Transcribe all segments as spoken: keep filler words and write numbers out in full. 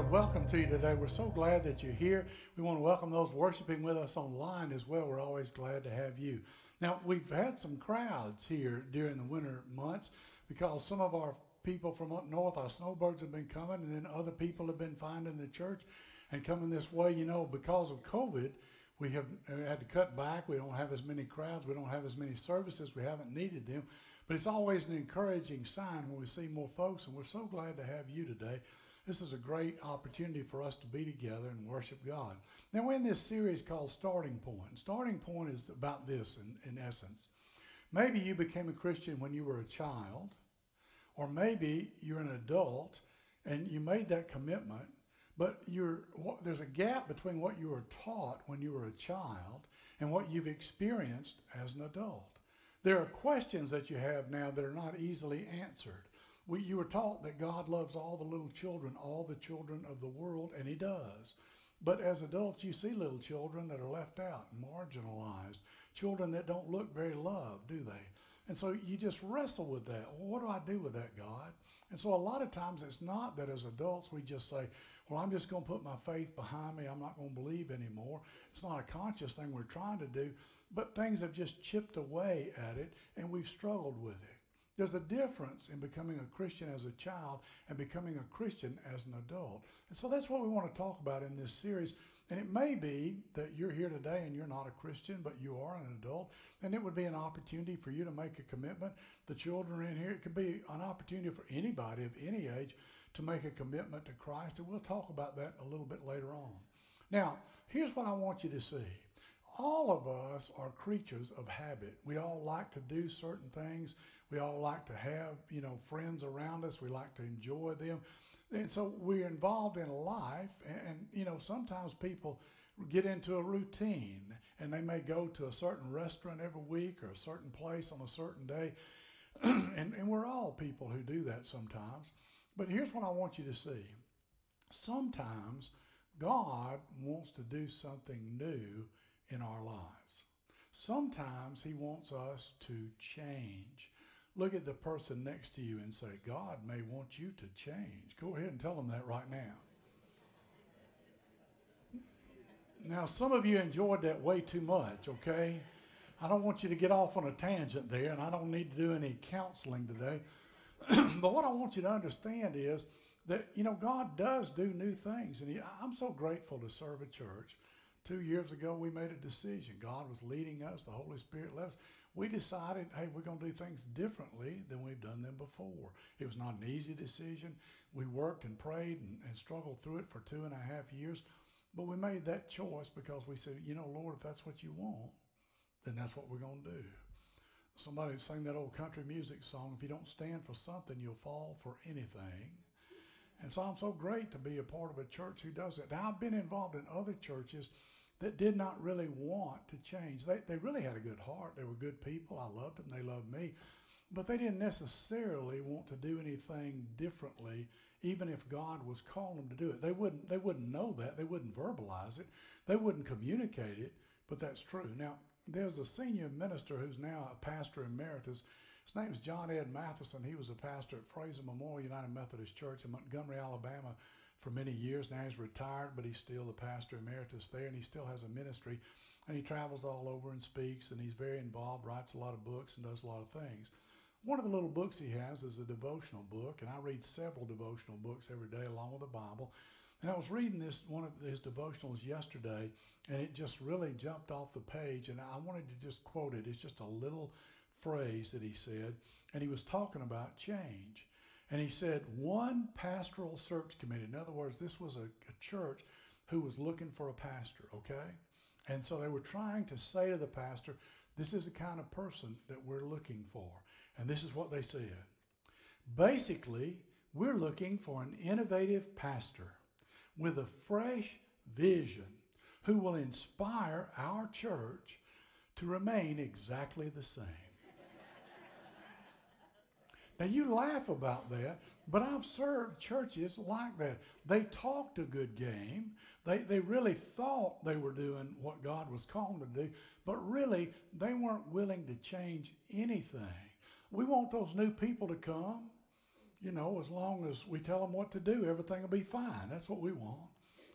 word of welcome to you today. We're so glad that you're here. We want to welcome those worshiping with us online as well. We're always glad to have you. Now, we've had some crowds here during the winter months because some of our people from up north, our snowbirds, have been coming, and then other people have been finding the church and coming this way. You know, because of COVID, we have had to cut back. We don't have as many crowds. We don't have as many services. We haven't needed them. But it's always an encouraging sign when we see more folks, and we're so glad to have you today. This is a great opportunity for us to be together and worship God. Now, we're in this series called Starting Point. Starting Point is about this in, in essence. Maybe you became a Christian when you were a child, or maybe you're an adult and you made that commitment, but you're, there's a gap between what you were taught when you were a child and what you've experienced as an adult. There are questions that you have now that are not easily answered. We, you were taught that God loves all the little children, all the children of the world, and He does. But as adults, you see little children that are left out, marginalized, children that don't look very loved, do they? And so you just wrestle with that. Well, what do I do with that, God? And so a lot of times it's not that as adults we just say, well, I'm just going to put my faith behind me. I'm not going to believe anymore. It's not a conscious thing we're trying to do, but things have just chipped away at it, and we've struggled with it. There's a difference in becoming a Christian as a child and becoming a Christian as an adult. And so that's what we want to talk about in this series. And it may be that you're here today and you're not a Christian, but you are an adult, and it would be an opportunity for you to make a commitment. The children in here, it could be an opportunity for anybody of any age to make a commitment to Christ, and we'll talk about that a little bit later on. Now, here's what I want you to see. All of us are creatures of habit. We all like to do certain things. We all like to have, you know, friends around us. We like to enjoy them. And so we're involved in life. And, and, you know, sometimes people get into a routine, and they may go to a certain restaurant every week or a certain place on a certain day. and, and we're all people who do that sometimes. But here's what I want you to see. Sometimes God wants to do something new in our lives. Sometimes He wants us to change. Look at the person next to you and say, God may want you to change. Go ahead and tell them that right now. Now, some of you enjoyed that way too much, okay? I don't want you to get off on a tangent there, and I don't need to do any counseling today. But what I want you to understand is that, you know, God does do new things. And he, I'm so grateful to serve a church. Two years ago, we made a decision. God was leading us. The Holy Spirit led us. We decided, hey, we're going to do things differently than we've done them before. It was not an easy decision. We worked and prayed and, and struggled through it for two and a half years. But we made that choice because we said, you know, Lord, if that's what you want, then that's what we're going to do. Somebody sang that old country music song, if you don't stand for something, you'll fall for anything. And so I'm so great to be a part of a church who does that. Now, I've been involved in other churches that did not really want to change. They they really had a good heart. They were good people. I loved them. They loved me. But they didn't necessarily want to do anything differently, even if God was calling them to do it. They wouldn't, they wouldn't know that. They wouldn't verbalize it. They wouldn't communicate it, but that's true. Now, there's a senior minister who's now a pastor emeritus. His name is John Ed Matheson. He was a pastor at Fraser Memorial United Methodist Church in Montgomery, Alabama, for many years. Now he's retired, but he's still the pastor emeritus there, and he still has a ministry, and he travels all over and speaks, and he's very involved, writes a lot of books, and does a lot of things. One of the little books he has is a devotional book, and I read several devotional books every day along with the Bible. And I was reading this one of his devotionals yesterday, and it just really jumped off the page, and I wanted to just quote it. It's just a little phrase that he said, and he was talking about change. And he said, one pastoral search committee. In other words, this was a, a church who was looking for a pastor, okay? And so they were trying to say to the pastor, this is the kind of person that we're looking for. And this is what they said. Basically, we're looking for an innovative pastor with a fresh vision who will inspire our church to remain exactly the same. Now, you laugh about that, but I've served churches like that. They talked a good game. They they really thought they were doing what God was calling them to do, but really, they weren't willing to change anything. We want those new people to come, you know, as long as we tell them what to do, everything will be fine. That's what we want.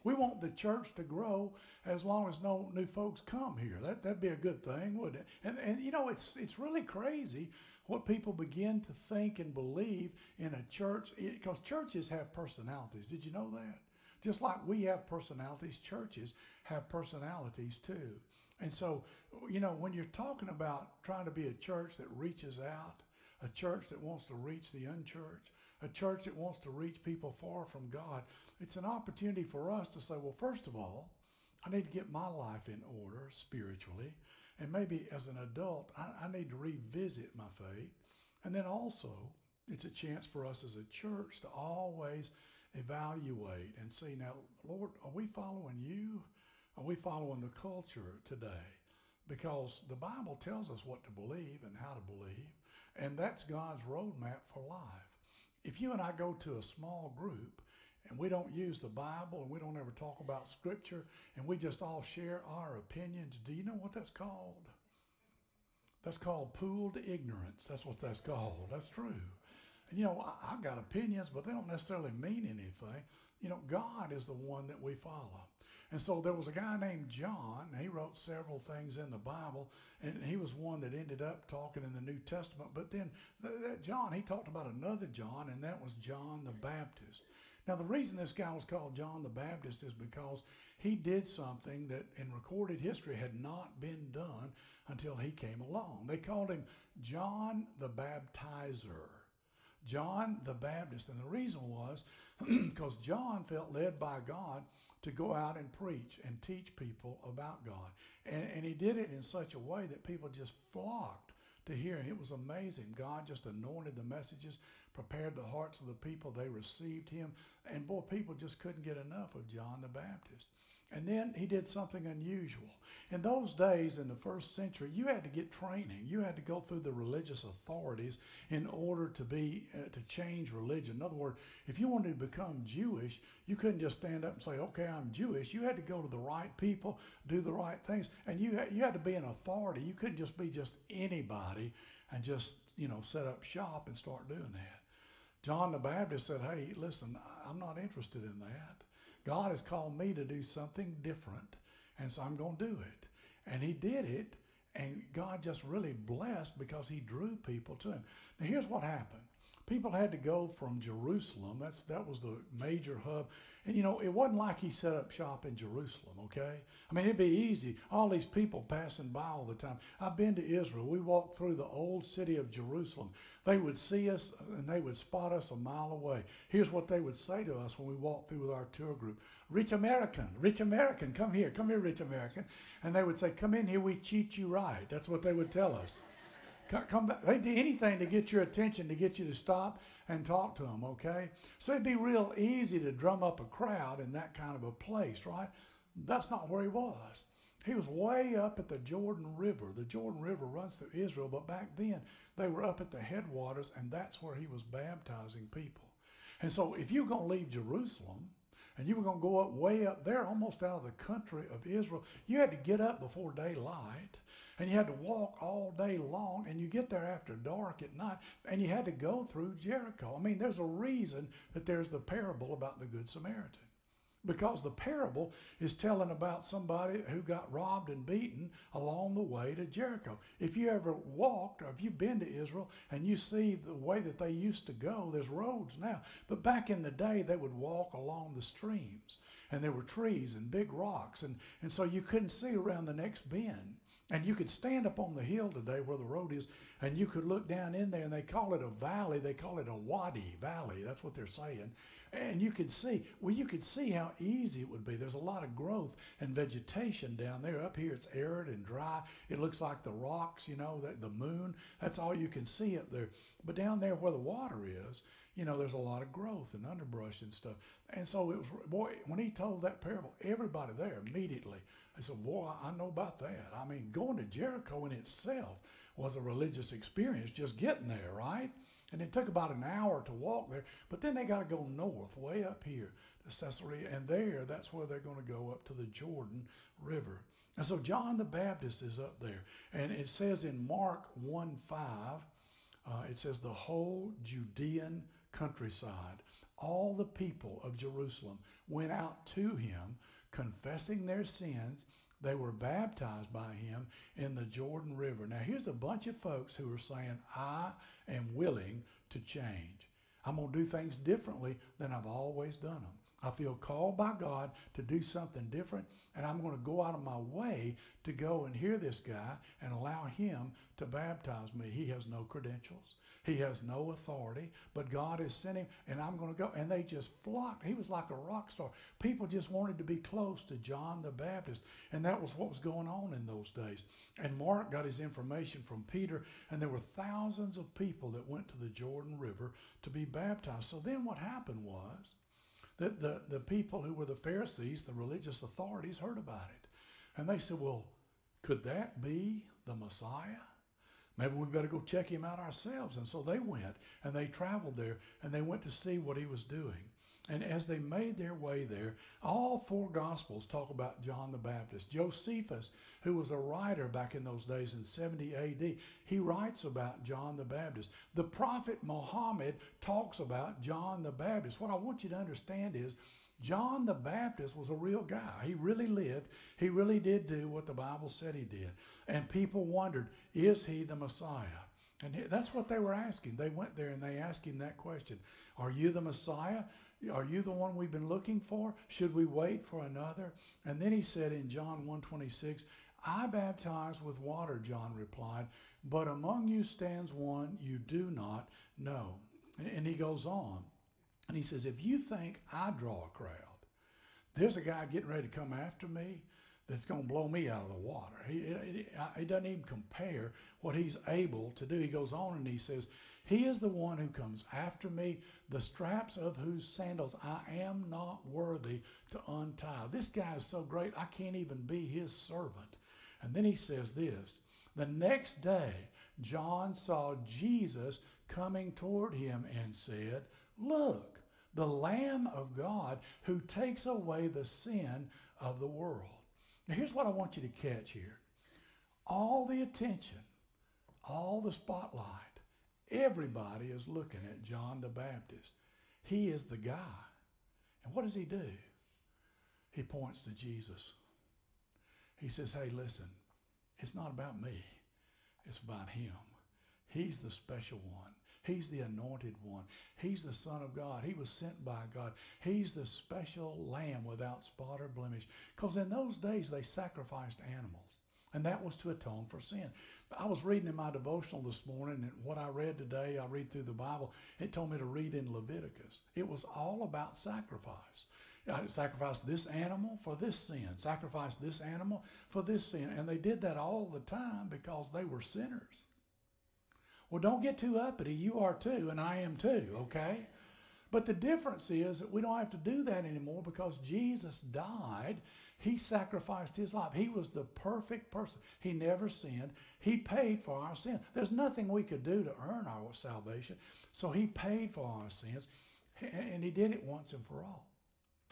We want the church to grow as long as no new folks come here. That, that'd be a good thing, wouldn't it? And, and you know, it's it's really crazy what people begin to think and believe in a church, because churches have personalities. Did you know that? Just like we have personalities, churches have personalities too. And so, you know, when you're talking about trying to be a church that reaches out, a church that wants to reach the unchurched, a church that wants to reach people far from God, it's an opportunity for us to say, well, first of all, I need to get my life in order spiritually. And maybe as an adult, I, I need to revisit my faith. And then also, it's a chance for us as a church to always evaluate and see, now, Lord, are we following you? Are we following the culture today? Because the Bible tells us what to believe and how to believe, and that's God's roadmap for life. If you and I go to a small group and we don't use the Bible and we don't ever talk about Scripture and we just all share our opinions, do you know what that's called? That's called pooled ignorance. That's what that's called. That's true. You know, I've got opinions, but they don't necessarily mean anything. You know, God is the one that we follow. And so there was a guy named John, and he wrote several things in the Bible, and he was one that ended up talking in the New Testament. But then that John, he talked about another John, and that was John the Baptist. Now, the reason this guy was called John the Baptist is because he did something that in recorded history had not been done until he came along. They called him John the Baptizer. John the Baptist. And the reason was because John felt led by God to go out and preach and teach people about God. And, and he did it in such a way that people just flocked to hear him. It was amazing. God just anointed the messages, prepared the hearts of the people. They received him. And boy, people just couldn't get enough of John the Baptist. And then he did something unusual. In those days, in the first century, you had to get training. You had to go through the religious authorities in order to be uh, to change religion. In other words, if you wanted to become Jewish, you couldn't just stand up and say, okay, I'm Jewish. You had to go to the right people, do the right things. And you had, you had to be an authority. You couldn't just be just anybody and just, you know, set up shop and start doing that. John the Baptist said, hey, listen, I'm not interested in that. God has called me to do something different, and so I'm going to do it. And he did it, and God just really blessed because he drew people to him. Now, here's what happened. People had to go from Jerusalem. That's that was the major hub. And, you know, it wasn't like he set up shop in Jerusalem, okay? I mean, it'd be easy. All these people passing by all the time. I've been to Israel. We walked through the old city of Jerusalem. They would see us, and they would spot us a mile away. Here's what they would say to us when we walked through with our tour group. Rich American, rich American, come here. Come here, rich American. And they would say, come in here. We cheat you right. That's what they would tell us. Come back. They do anything to get your attention, to get you to stop and talk to them, okay? So it'd be real easy to drum up a crowd in that kind of a place, right? That's not where he was. He was way up at the Jordan River. The Jordan River runs through Israel, but back then they were up at the headwaters, and that's where he was baptizing people. And so if you're going to leave Jerusalem, and you were going to go up way up there, almost out of the country of Israel. You had to get up before daylight, and you had to walk all day long, and you get there after dark at night, and you had to go through Jericho. I mean, there's a reason that there's the parable about the Good Samaritan, because the parable is telling about somebody who got robbed and beaten along the way to Jericho. If you ever walked or if you've been to Israel and you see the way that they used to go, there's roads now. But back in the day, they would walk along the streams, and there were trees and big rocks. And, and so you couldn't see around the next bend. And you could stand up on the hill today where the road is, and you could look down in there, and they call it a valley. They call it a wadi valley. That's what they're saying. And you could see, well, you could see how easy it would be. There's a lot of growth and vegetation down there. Up here, it's arid and dry. It looks like the rocks, you know, the, the moon. That's all you can see up there. But down there where the water is, you know, there's a lot of growth and underbrush and stuff. And so it was, boy, when he told that parable, everybody there immediately, they said, boy, I know about that. I mean, going to Jericho in itself was a religious experience, just getting there, right? And it took about an hour to walk there. But then they got to go north, way up here to Caesarea. And there, that's where they're going to go up to the Jordan River. And so John the Baptist is up there. And it says in Mark one five, uh, it says the whole Judean countryside, all the people of Jerusalem went out to him, confessing their sins. They were baptized by him in the Jordan River. Now, here's a bunch of folks who are saying, I am willing to change. I'm going to do things differently than I've always done them. I feel called by God to do something different, and I'm going to go out of my way to go and hear this guy and allow him to baptize me. He has no credentials. He has no authority, but God has sent him, and I'm going to go. And they just flocked. He was like a rock star. People just wanted to be close to John the Baptist, and that was what was going on in those days. And Mark got his information from Peter, and there were thousands of people that went to the Jordan River to be baptized. So then what happened was that the, the people who were the Pharisees, the religious authorities, heard about it. And they said, well, could that be the Messiah? Maybe we better go check him out ourselves. And so they went and they traveled there and they went to see what he was doing. And as they made their way there, all four Gospels talk about John the Baptist. Josephus, who was a writer back in those days in seventy A D, he writes about John the Baptist. The prophet Muhammad talks about John the Baptist. What I want you to understand is John the Baptist was a real guy. He really lived. He really did do what the Bible said he did. And people wondered, is he the Messiah? And that's what they were asking. They went there and they asked him that question. Are you the Messiah? Are you the one we've been looking for? Should we wait for another? And then he said in John one twenty-six, I baptize with water, John replied, but among you stands one you do not know. And he goes on. And he says, if you think I draw a crowd, there's a guy getting ready to come after me that's going to blow me out of the water. He it, it, it doesn't even compare what he's able to do. He goes on and he says, he is the one who comes after me, the straps of whose sandals I am not worthy to untie. This guy is so great, I can't even be his servant. And then he says this, the next day, John saw Jesus coming toward him and said, look, the Lamb of God who takes away the sin of the world. Now, here's what I want you to catch here. All the attention, all the spotlight, everybody is looking at John the Baptist. He is the guy. And what does he do? He points to Jesus. He says, hey, listen, it's not about me. It's about him. He's the special one. He's the anointed one. He's the Son of God. He was sent by God. He's the special lamb without spot or blemish. Because in those days, they sacrificed animals. And that was to atone for sin. I was reading in my devotional this morning, and what I read today, I read through the Bible, it told me to read in Leviticus. It was all about sacrifice. I sacrifice this animal for this sin. Sacrifice this animal for this sin. And they did that all the time because they were sinners. Well, don't get too uppity. You are too, and I am too, okay? But the difference is that we don't have to do that anymore because Jesus died. He sacrificed his life. He was the perfect person. He never sinned. He paid for our sin. There's nothing we could do to earn our salvation. So he paid for our sins, and he did it once and for all.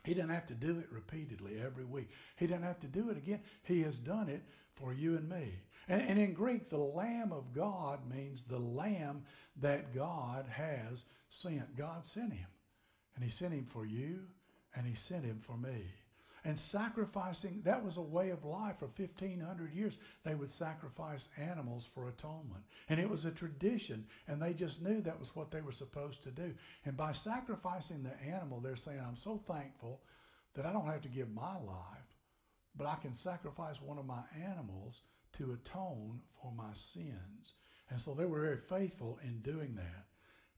He didn't have to do it repeatedly every week. He didn't have to do it again. He has done it for you and me. And, and in Greek, the Lamb of God means the Lamb that God has sent. God sent him. And he sent him for you, and he sent him for me. And sacrificing, that was a way of life for fifteen hundred years. They would sacrifice animals for atonement. And it was a tradition, and they just knew that was what they were supposed to do. And by sacrificing the animal, they're saying, I'm so thankful that I don't have to give my life, but I can sacrifice one of my animals to atone for my sins. And so they were very faithful in doing that.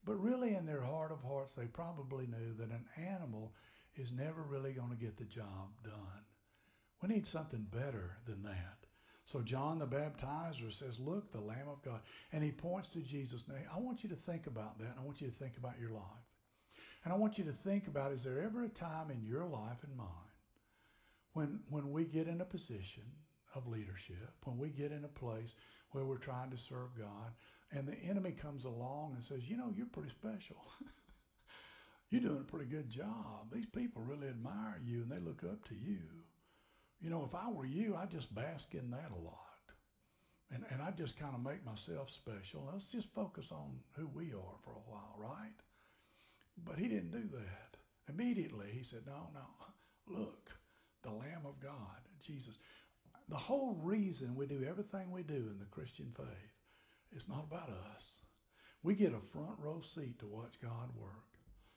But really, in their heart of hearts, they probably knew that an animal is never really going to get the job done. We need something better than that. So John the Baptizer says, look, the Lamb of God. And he points to Jesus. Now, I want you to think about that. And I want you to think about your life. And I want you to think about, is there ever a time in your life and mine when, when we get in a position of leadership, when we get in a place where we're trying to serve God, and the enemy comes along and says, you know, you're pretty special. You're doing a pretty good job. These people really admire you and they look up to you. You know, if I were you, I'd just bask in that a lot. And and I'd just kind of make myself special. Let's just focus on who we are for a while, right? But he didn't do that. Immediately, he said, no, no, look, the Lamb of God, Jesus. The whole reason we do everything we do in the Christian faith is not about us. We get a front row seat to watch God work.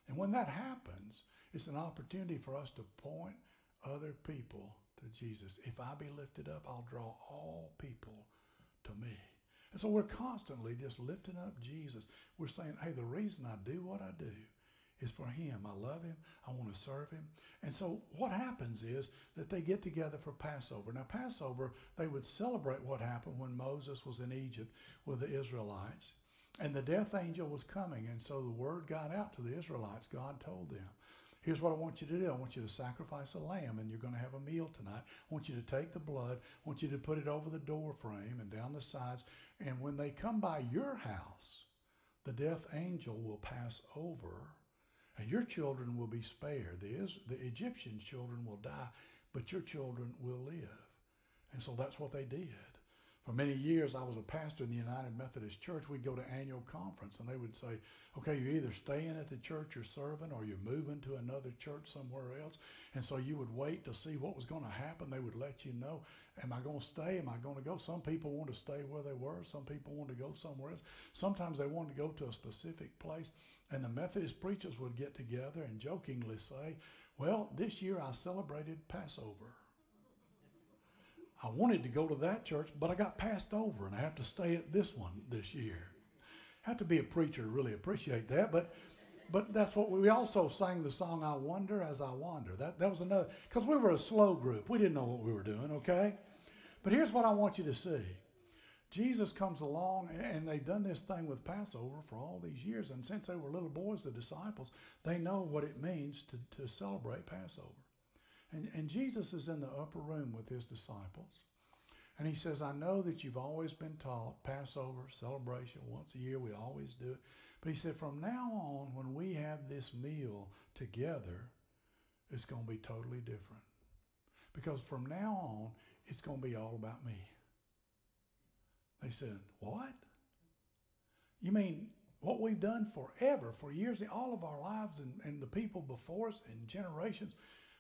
And when that happens, it's an opportunity for us to point other people to Jesus. If I be lifted up, I'll draw all people to me. And so we're constantly just lifting up Jesus. We're saying, hey, the reason I do what I do is for him. I love him. I want to serve him. And so what happens is that they get together for Passover. Now, Passover, they would celebrate what happened when Moses was in Egypt with the Israelites. And the death angel was coming. And so the word got out to the Israelites. God told them, here's what I want you to do. I want you to sacrifice a lamb, and you're going to have a meal tonight. I want you to take the blood. I want you to put it over the door frame and down the sides. And when they come by your house, the death angel will pass over, and your children will be spared. The, the Egyptian children will die, but your children will live. And so that's what they did. For many years, I was a pastor in the United Methodist Church. We'd go to annual conference, and they would say, okay, you're either staying at the church you're serving or you're moving to another church somewhere else. And so you would wait to see what was going to happen. They would let you know, am I going to stay? Am I going to go? Some people wanted to stay where they were. Some people wanted to go somewhere else. Sometimes they wanted to go to a specific place. And the Methodist preachers would get together and jokingly say, well, this year I celebrated Passover. I wanted to go to that church, but I got passed over, and I have to stay at this one this year. I have to be a preacher to really appreciate that, but but that's what we, we also sang the song, I Wonder as I Wander. That, that was another, because we were a slow group. We didn't know what we were doing, okay? But here's what I want you to see. Jesus comes along, and they've done this thing with Passover for all these years, and since they were little boys, the disciples, they know what it means to, to celebrate Passover. And, and Jesus is in the upper room with his disciples. And he says, I know that you've always been taught Passover celebration once a year. We always do it. But he said, from now on, when we have this meal together, it's going to be totally different. Because from now on, it's going to be all about me. They said, what? You mean what we've done forever, for years, all of our lives and, and the people before us and generations,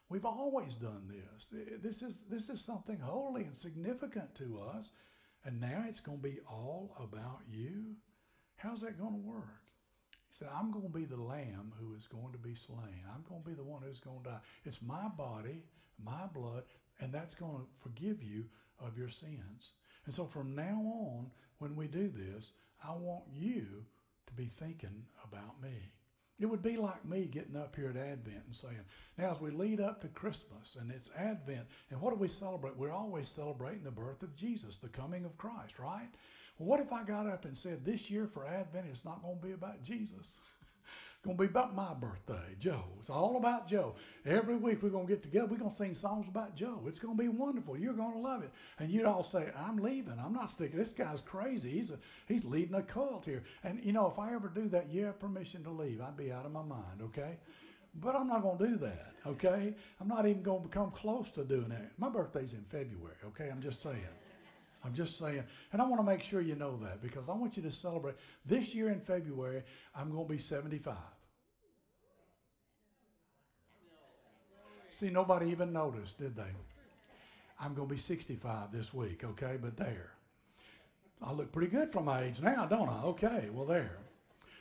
we've always done this. This is this is something holy and significant to us. And now it's going to be all about you? How's that going to work? He said, I'm going to be the lamb who is going to be slain. I'm going to be the one who's going to die. It's my body, my blood, and that's going to forgive you of your sins. And so from now on, when we do this, I want you to be thinking about me. It would be like me getting up here at Advent and saying, now as we lead up to Christmas and it's Advent, and what do we celebrate? We're always celebrating the birth of Jesus, the coming of Christ, right? Well, what if I got up and said, this year for Advent, it's not going to be about Jesus. It's going to be about my birthday, Joe. It's all about Joe. Every week we're going to get together. We're going to sing songs about Joe. It's going to be wonderful. You're going to love it. And you'd all say, I'm leaving. I'm not sticking. This guy's crazy. He's a, he's leading a cult here. And, you know, if I ever do that, you have permission to leave. I'd be out of my mind, okay? But I'm not going to do that, okay? I'm not even going to come close to doing that. My birthday's in February, okay? I'm just saying. I'm just saying, and I want to make sure you know that, because I want you to celebrate. This year in February, I'm going to be seventy-five. See, nobody even noticed, did they? I'm going to be sixty-five this week, okay? But there. I look pretty good for my age now, don't I? Okay, well, there.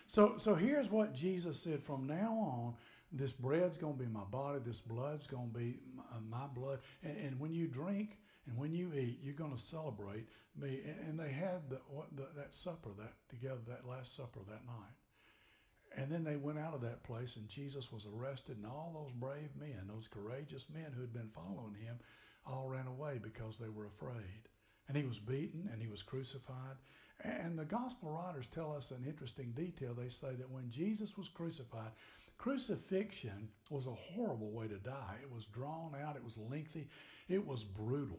So, so here's what Jesus said. From now on, this bread's going to be my body. This blood's going to be my, my blood. And, and when you drink, and when you eat, you're going to celebrate me. And they had the, the, that supper that together, that last supper that night. And then they went out of that place, and Jesus was arrested, and all those brave men, those courageous men who had been following him, all ran away because they were afraid. And he was beaten, and he was crucified. And the gospel writers tell us an interesting detail. They say that when Jesus was crucified, crucifixion was a horrible way to die. It was drawn out. It was lengthy. It was brutal.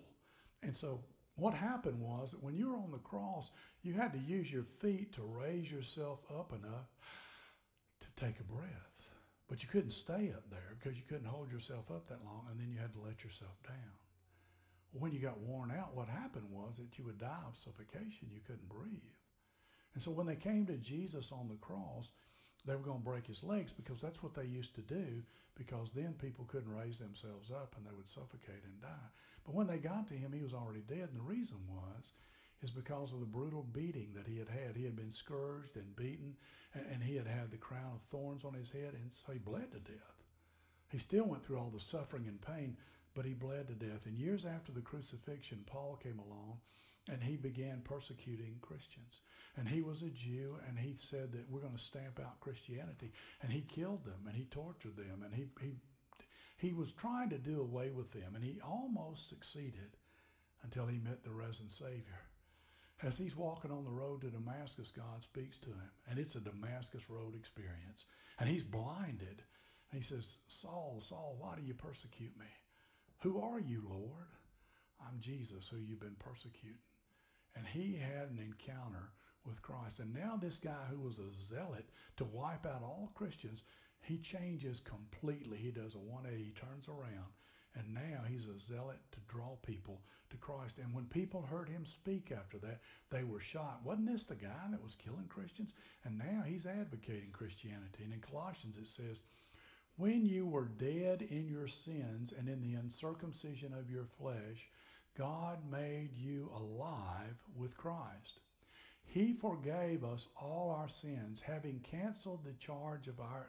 And so what happened was that when you were on the cross, you had to use your feet to raise yourself up enough to take a breath. But you couldn't stay up there because you couldn't hold yourself up that long, and then you had to let yourself down. When you got worn out, what happened was that you would die of suffocation. You couldn't breathe. And so when they came to Jesus on the cross, they were going to break his legs, because that's what they used to do, because then people couldn't raise themselves up and they would suffocate and die. But when they got to him, he was already dead. And the reason was, is because of the brutal beating that he had had. He had been scourged and beaten, and, and he had had the crown of thorns on his head, and so he bled to death. He still went through all the suffering and pain, but he bled to death. And years after the crucifixion, Paul came along and he began persecuting Christians. And he was a Jew, and he said that we're going to stamp out Christianity. And he killed them, and he tortured them, and he he, he was trying to do away with them. And he almost succeeded until he met the risen Savior. As he's walking on the road to Damascus, God speaks to him. And it's a Damascus Road experience. And he's blinded. And he says, Saul, Saul, why do you persecute me? Who are you, Lord? I'm Jesus, who you've been persecuting. And he had an encounter with Christ. And now this guy who was a zealot to wipe out all Christians, he changes completely. He does a one eighty, he turns around. And now he's a zealot to draw people to Christ. And when people heard him speak after that, they were shocked. Wasn't this the guy that was killing Christians? And now he's advocating Christianity. And in Colossians it says, when you were dead in your sins and in the uncircumcision of your flesh, God made you alive with Christ. He forgave us all our sins, having canceled the charge of our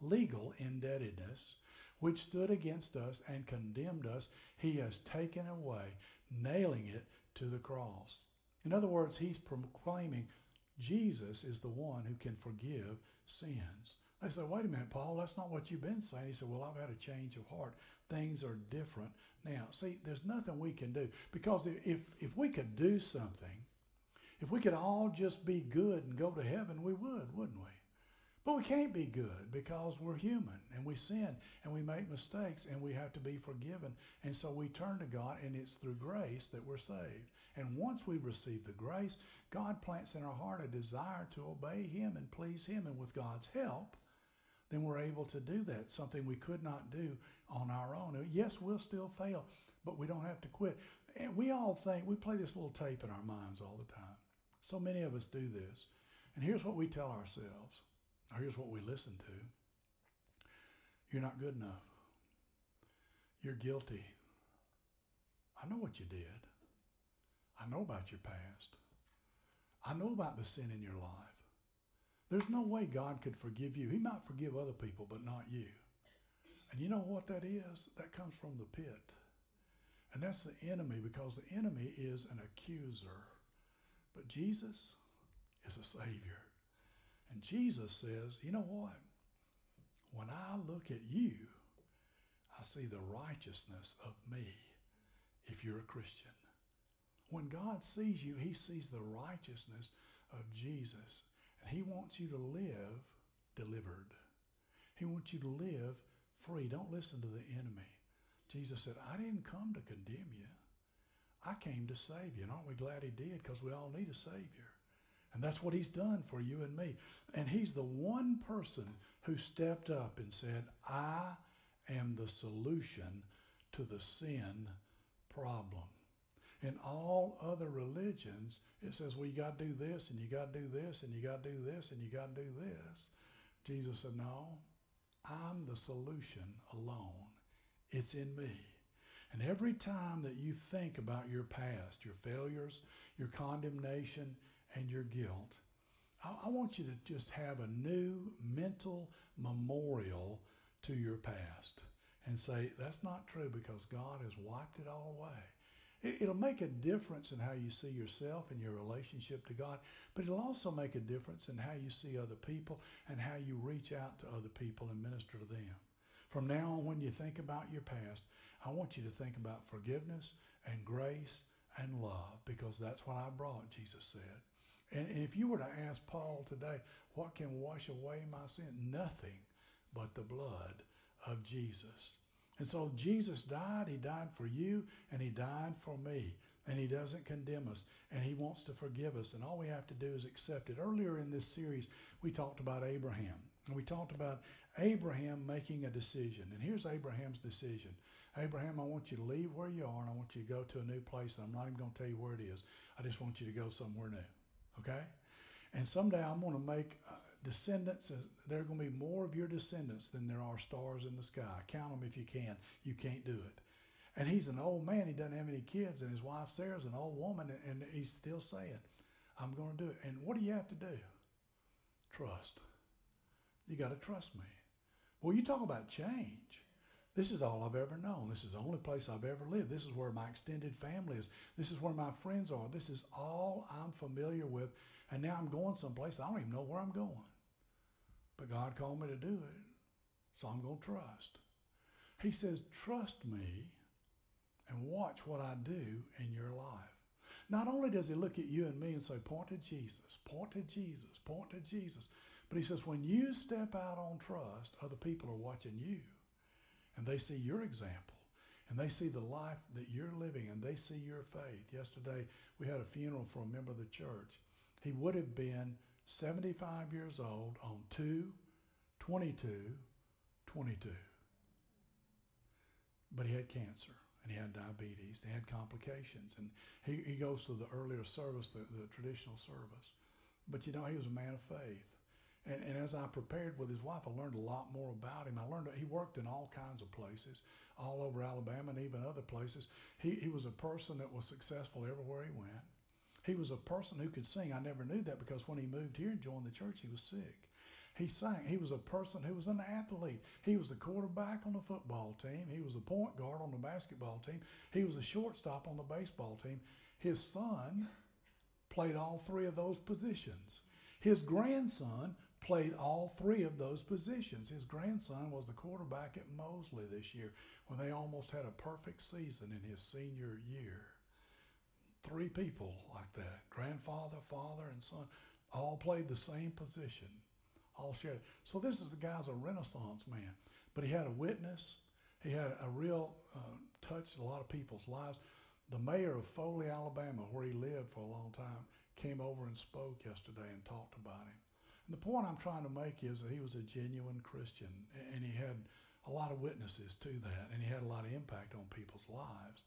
legal indebtedness, which stood against us and condemned us. He has taken away, nailing it to the cross. In other words, he's proclaiming Jesus is the one who can forgive sins. They said, wait a minute, Paul, that's not what you've been saying. He said, well, I've had a change of heart. Things are different now. See, there's nothing we can do, because if, if we could do something, if we could all just be good and go to heaven, we would, wouldn't we? But we can't be good, because we're human and we sin and we make mistakes and we have to be forgiven. And so we turn to God, and it's through grace that we're saved. And once we receive the grace, God plants in our heart a desire to obey him and please him. And with God's help, then we're able to do that, something we could not do on our own. Yes, we'll still fail, but we don't have to quit. And we all think, we play this little tape in our minds all the time. So many of us do this. And here's what we tell ourselves. Here's what we listen to. You're not good enough. You're guilty. I know what you did. I know about your past. I know about the sin in your life. There's no way God could forgive you. He might forgive other people, but not you. And you know what that is? That comes from the pit. And that's the enemy, because the enemy is an accuser. But Jesus is a Savior. And Jesus says, you know what? When I look at you, I see the righteousness of me, if you're a Christian. When God sees you, he sees the righteousness of Jesus. And he wants you to live delivered. He wants you to live free. Don't listen to the enemy. Jesus said, I didn't come to condemn you. I came to save you. And aren't we glad he did? Because we all need a Savior. And that's what he's done for you and me. And he's the one person who stepped up and said, I am the solution to the sin problem. In all other religions, it says, well, you got to do this, and you got to do this, and you got to do this, and you got to do this. Jesus said, no, I'm the solution alone. It's in me. And every time that you think about your past, your failures, your condemnation, and your guilt, I want you to just have a new mental memorial to your past and say, that's not true, because God has wiped it all away. It'll make a difference in how you see yourself and your relationship to God, but it'll also make a difference in how you see other people and how you reach out to other people and minister to them. From now on, when you think about your past, I want you to think about forgiveness and grace and love, because that's what I brought, Jesus said. And if you were to ask Paul today, what can wash away my sin? Nothing but the blood of Jesus. And so Jesus died. He died for you, and he died for me. And he doesn't condemn us, and he wants to forgive us. And all we have to do is accept it. Earlier in this series, we talked about Abraham. And we talked about Abraham making a decision. And here's Abraham's decision. Abraham, I want you to leave where you are, and I want you to go to a new place. And I'm not even going to tell you where it is. I just want you to go somewhere new. Okay? And someday I'm going to make descendants, there are going to be more of your descendants than there are stars in the sky. Count them if you can. You can't do it. And he's an old man. He doesn't have any kids. And his wife Sarah's an old woman. And he's still saying, I'm going to do it. And what do you have to do? Trust. You got to trust me. Well, you talk about change. This is all I've ever known. This is the only place I've ever lived. This is where my extended family is. This is where my friends are. This is all I'm familiar with. And now I'm going someplace. I don't even know where I'm going. But God called me to do it. So I'm going to trust. He says, trust me and watch what I do in your life. Not only does he look at you and me and say, point to Jesus, point to Jesus, point to Jesus. But he says, when you step out on trust, other people are watching you. And they see your example, and they see the life that you're living, and they see your faith. Yesterday, we had a funeral for a member of the church. He would have been seventy-five years old on two twenty-two twenty-two. But he had cancer, and he had diabetes, and he had complications. And he, he goes to the earlier service, the, the traditional service. But you know, he was a man of faith. And, and as I prepared with his wife, I learned a lot more about him. I learned that he worked in all kinds of places, all over Alabama and even other places. He, he was a person that was successful everywhere he went. He was a person who could sing. I never knew that because when he moved here and joined the church, he was sick. He sang. He was a person who was an athlete. He was the quarterback on the football team. He was the point guard on the basketball team. He was a shortstop on the baseball team. His son played all three of those positions. His grandson played all three of those positions. His grandson was the quarterback at Mosley this year when they almost had a perfect season in his senior year. Three people like that, grandfather, father, and son, all played the same position, all shared. So this is the guy's a Renaissance man, but he had a witness. He had a real uh, touch in a lot of people's lives. The mayor of Foley, Alabama, where he lived for a long time, came over and spoke yesterday and talked about him. And the point I'm trying to make is that he was a genuine Christian, and he had a lot of witnesses to that, and he had a lot of impact on people's lives.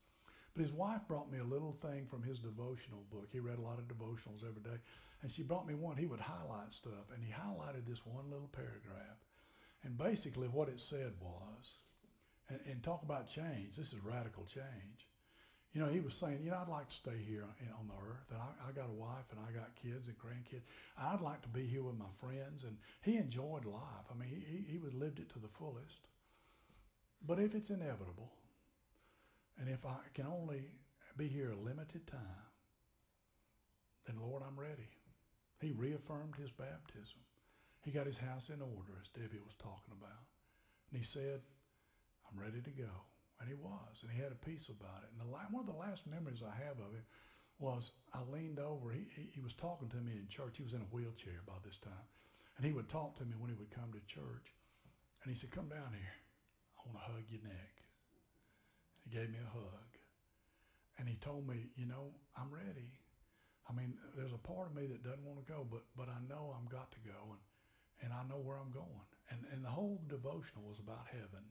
But his wife brought me a little thing from his devotional book. He read a lot of devotionals every day, and she brought me one. He would highlight stuff, and he highlighted this one little paragraph. And basically what it said was, and, and talk about change, this is radical change. You know, he was saying, you know, I'd like to stay here on the earth, and I, I got a wife, and I got kids and grandkids. I'd like to be here with my friends, and he enjoyed life. I mean, he he would lived it to the fullest. But if it's inevitable, and if I can only be here a limited time, then Lord, I'm ready. He reaffirmed his baptism. He got his house in order, as Debbie was talking about, and he said, I'm ready to go. And he was, and he had a peace about it. And the, one of the last memories I have of him was I leaned over. He, he, he was talking to me in church. He was in a wheelchair by this time. And he would talk to me when he would come to church. And he said, come down here. I want to hug your neck. He gave me a hug. And he told me, you know, I'm ready. I mean, there's a part of me that doesn't want to go, but but I know I've got to go, and, and I know where I'm going. And, and the whole devotional was about heaven.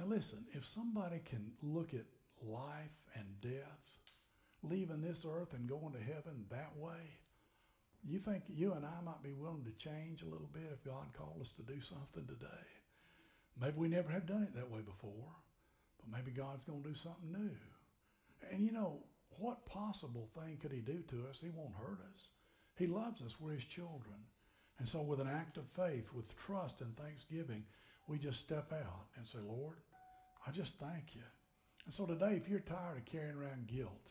Now listen, if somebody can look at life and death, leaving this earth and going to heaven that way, you think you and I might be willing to change a little bit if God called us to do something today? Maybe we never have done it that way before, but maybe God's going to do something new. And you know, what possible thing could he do to us? He won't hurt us. He loves us. We're his children. And so with an act of faith, with trust and thanksgiving, we just step out and say, Lord, I just thank you. And so today, if you're tired of carrying around guilt,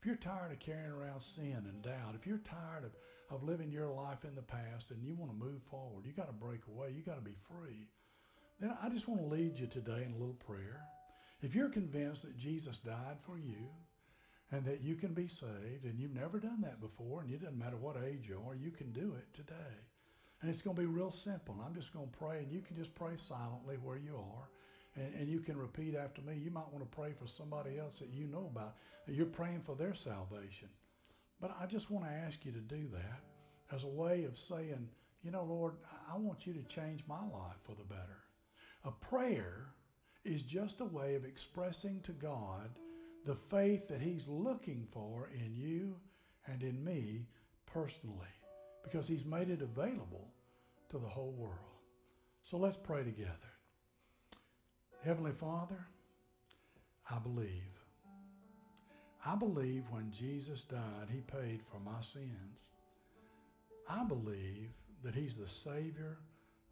if you're tired of carrying around sin and doubt, if you're tired of, of living your life in the past and you want to move forward, you got to break away, you got to be free, then I just want to lead you today in a little prayer. If you're convinced that Jesus died for you and that you can be saved and you've never done that before and it doesn't matter what age you are, you can do it today. And it's going to be real simple. I'm just going to pray, and you can just pray silently where you are, and, and you can repeat after me. You might want to pray for somebody else that you know about, that you're praying for their salvation. But I just want to ask you to do that as a way of saying, you know, Lord, I want you to change my life for the better. A prayer is just a way of expressing to God the faith that he's looking for in you and in me personally. because he's made it available to the whole world. So let's pray together. Heavenly Father, I believe. I believe when Jesus died, he paid for my sins. I believe that he's the Savior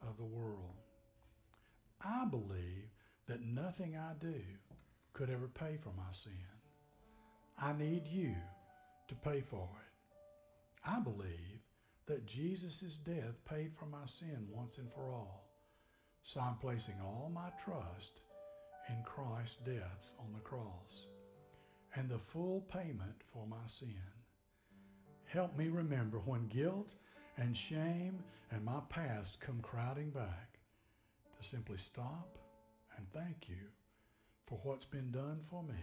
of the world. I believe that nothing I do could ever pay for my sin. I need you to pay for it. I believe that Jesus' death paid for my sin once and for all. So I'm placing all my trust in Christ's death on the cross and the full payment for my sin. Help me remember when guilt and shame and my past come crowding back to simply stop and thank you for what's been done for me.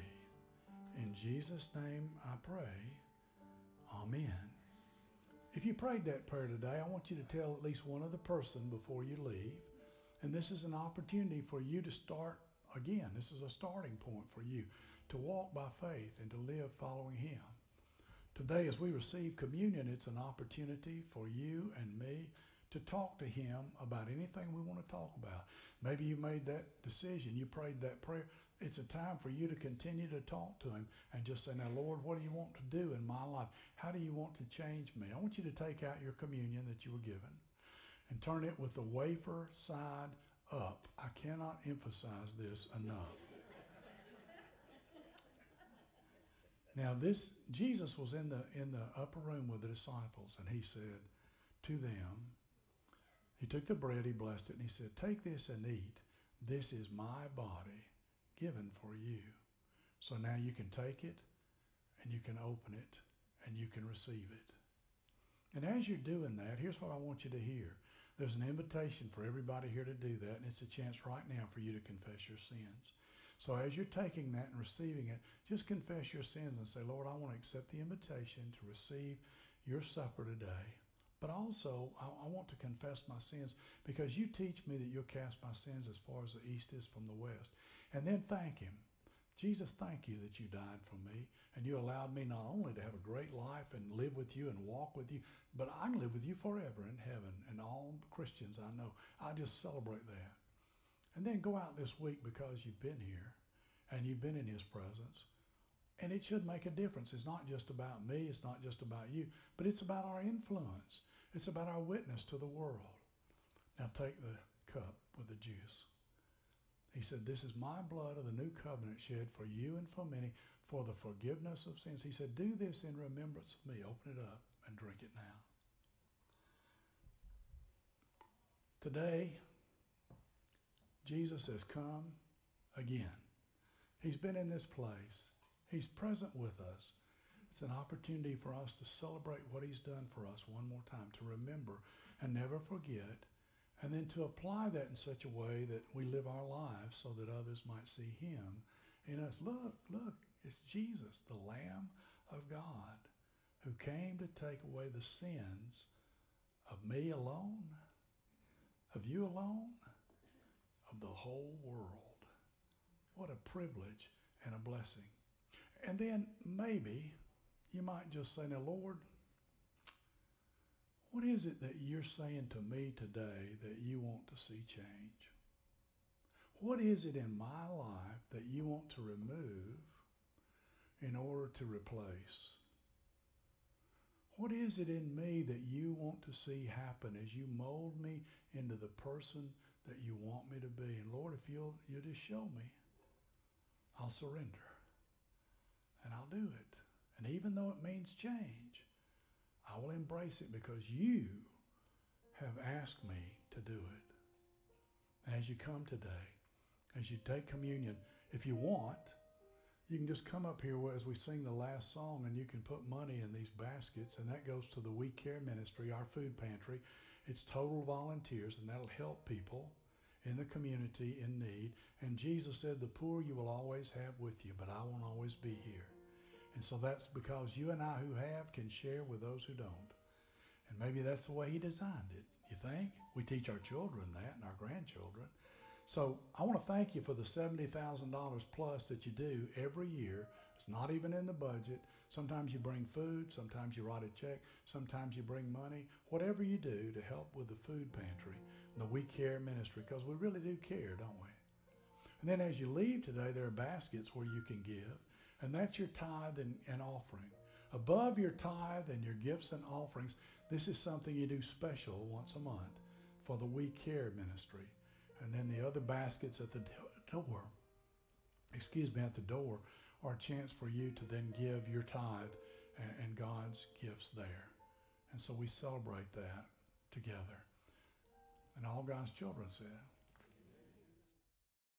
In Jesus' name I pray, amen. If you prayed that prayer today, I want you to tell at least one other person before you leave. And this is an opportunity for you to start again. This is a starting point for you to walk by faith and to live following him. Today, as we receive communion, it's an opportunity for you and me to talk to him about anything we want to talk about. Maybe you made that decision, you prayed that prayer. It's a time for you to continue to talk to him and just say, now, Lord, what do you want to do in my life? How do you want to change me? I want you to take out your communion that you were given and turn it with the wafer side up. I cannot emphasize this enough. Now, this Jesus was in the in the upper room with the disciples, and he said to them, he took the bread, he blessed it, and he said, take this and eat. This is my body given for you. So now you can take it, and you can open it, and you can receive it. And as you're doing that, here's what I want you to hear. There's an invitation for everybody here to do that, and it's a chance right now for you to confess your sins. So as you're taking that and receiving it, just confess your sins and say, Lord, I want to accept the invitation to receive your supper today. But also, I want to confess my sins because you teach me that you'll cast my sins as far as the east is from the west. And then thank him. Jesus, thank you that you died for me and you allowed me not only to have a great life and live with you and walk with you, but I can live with you forever in heaven. And all Christians I know, I just celebrate that. And then go out this week because you've been here and you've been in his presence. And it should make a difference. It's not just about me. It's not just about you, but it's about our influence. It's about our witness to the world. Now take the cup with the juice. He said, this is my blood of the new covenant shed for you and for many for the forgiveness of sins. He said, do this in remembrance of me. Open it up and drink it now. Today, Jesus has come again. He's been in this place. He's present with us. It's an opportunity for us to celebrate what he's done for us one more time, to remember and never forget, and then to apply that in such a way that we live our lives so that others might see him in us. Look, look, it's Jesus, the Lamb of God, who came to take away the sins of me alone, of you alone, of the whole world. What a privilege and a blessing. And then maybe you might just say, now, Lord, what is it that you're saying to me today that you want to see change? What is it in my life that you want to remove in order to replace? What is it in me that you want to see happen as you mold me into the person that you want me to be? And Lord, if you'll, you'll just show me, I'll surrender. And I'll do it. And even though it means change, I will embrace it because you have asked me to do it. And as you come today, as you take communion, if you want, you can just come up here as we sing the last song and you can put money in these baskets, and that goes to the We Care Ministry, our food pantry. It's total volunteers, and that'll help people in the community in need. And Jesus said, the poor you will always have with you, but I won't always be here. And so that's because you and I who have can share with those who don't. And maybe that's the way he designed it, you think? We teach our children that and our grandchildren. So I want to thank you for the seventy thousand dollars plus that you do every year It's not even in the budget. Sometimes you bring food. Sometimes you write a check. Sometimes you bring money. Whatever you do to help with the food pantry, the We Care ministry, because we really do care, don't we? And then as you leave today, there are baskets where you can give, and that's your tithe and, and offering. Above your tithe and your gifts and offerings, this is something you do special once a month for the We Care ministry. And then the other baskets at the door, excuse me, at the door, are a chance for you to then give your tithe and, and God's gifts there. And so we celebrate that together. And all God's children said,